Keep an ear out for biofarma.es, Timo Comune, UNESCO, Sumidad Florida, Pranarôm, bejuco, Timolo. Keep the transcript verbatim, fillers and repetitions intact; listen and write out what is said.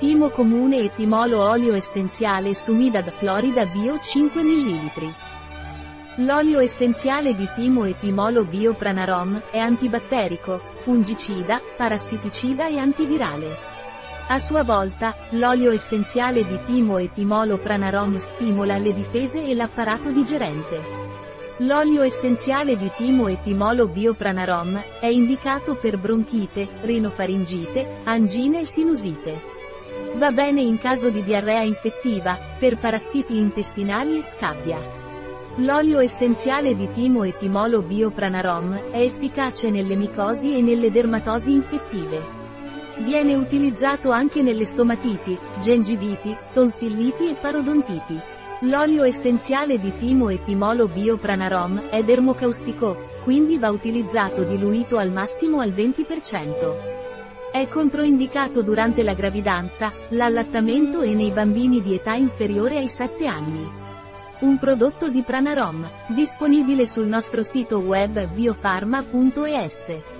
Timo Comune e Timolo olio essenziale Sumidad Florida Bio cinque millilitri. L'olio essenziale di Timo e Timolo Bio Pranarôm è antibatterico, fungicida, parassiticida e antivirale. A sua volta, l'olio essenziale di Timo e Timolo Pranarôm stimola le difese e l'apparato digerente. L'olio essenziale di Timo e Timolo Bio Pranarôm è indicato per bronchite, rinofaringite, angine e sinusite. Va bene in caso di diarrea infettiva, per parassiti intestinali e scabbia. L'olio essenziale di Timo e Timolo Bio Pranarôm è efficace nelle micosi e nelle dermatosi infettive. Viene utilizzato anche nelle stomatiti, gengiviti, tonsilliti e parodontiti. L'olio essenziale di Timo e Timolo Bio Pranarôm è dermocaustico, quindi va utilizzato diluito al massimo al venti per cento. È controindicato durante la gravidanza, l'allattamento e nei bambini di età inferiore ai sette anni. Un prodotto di Pranarôm, disponibile sul nostro sito web biofarma punto es.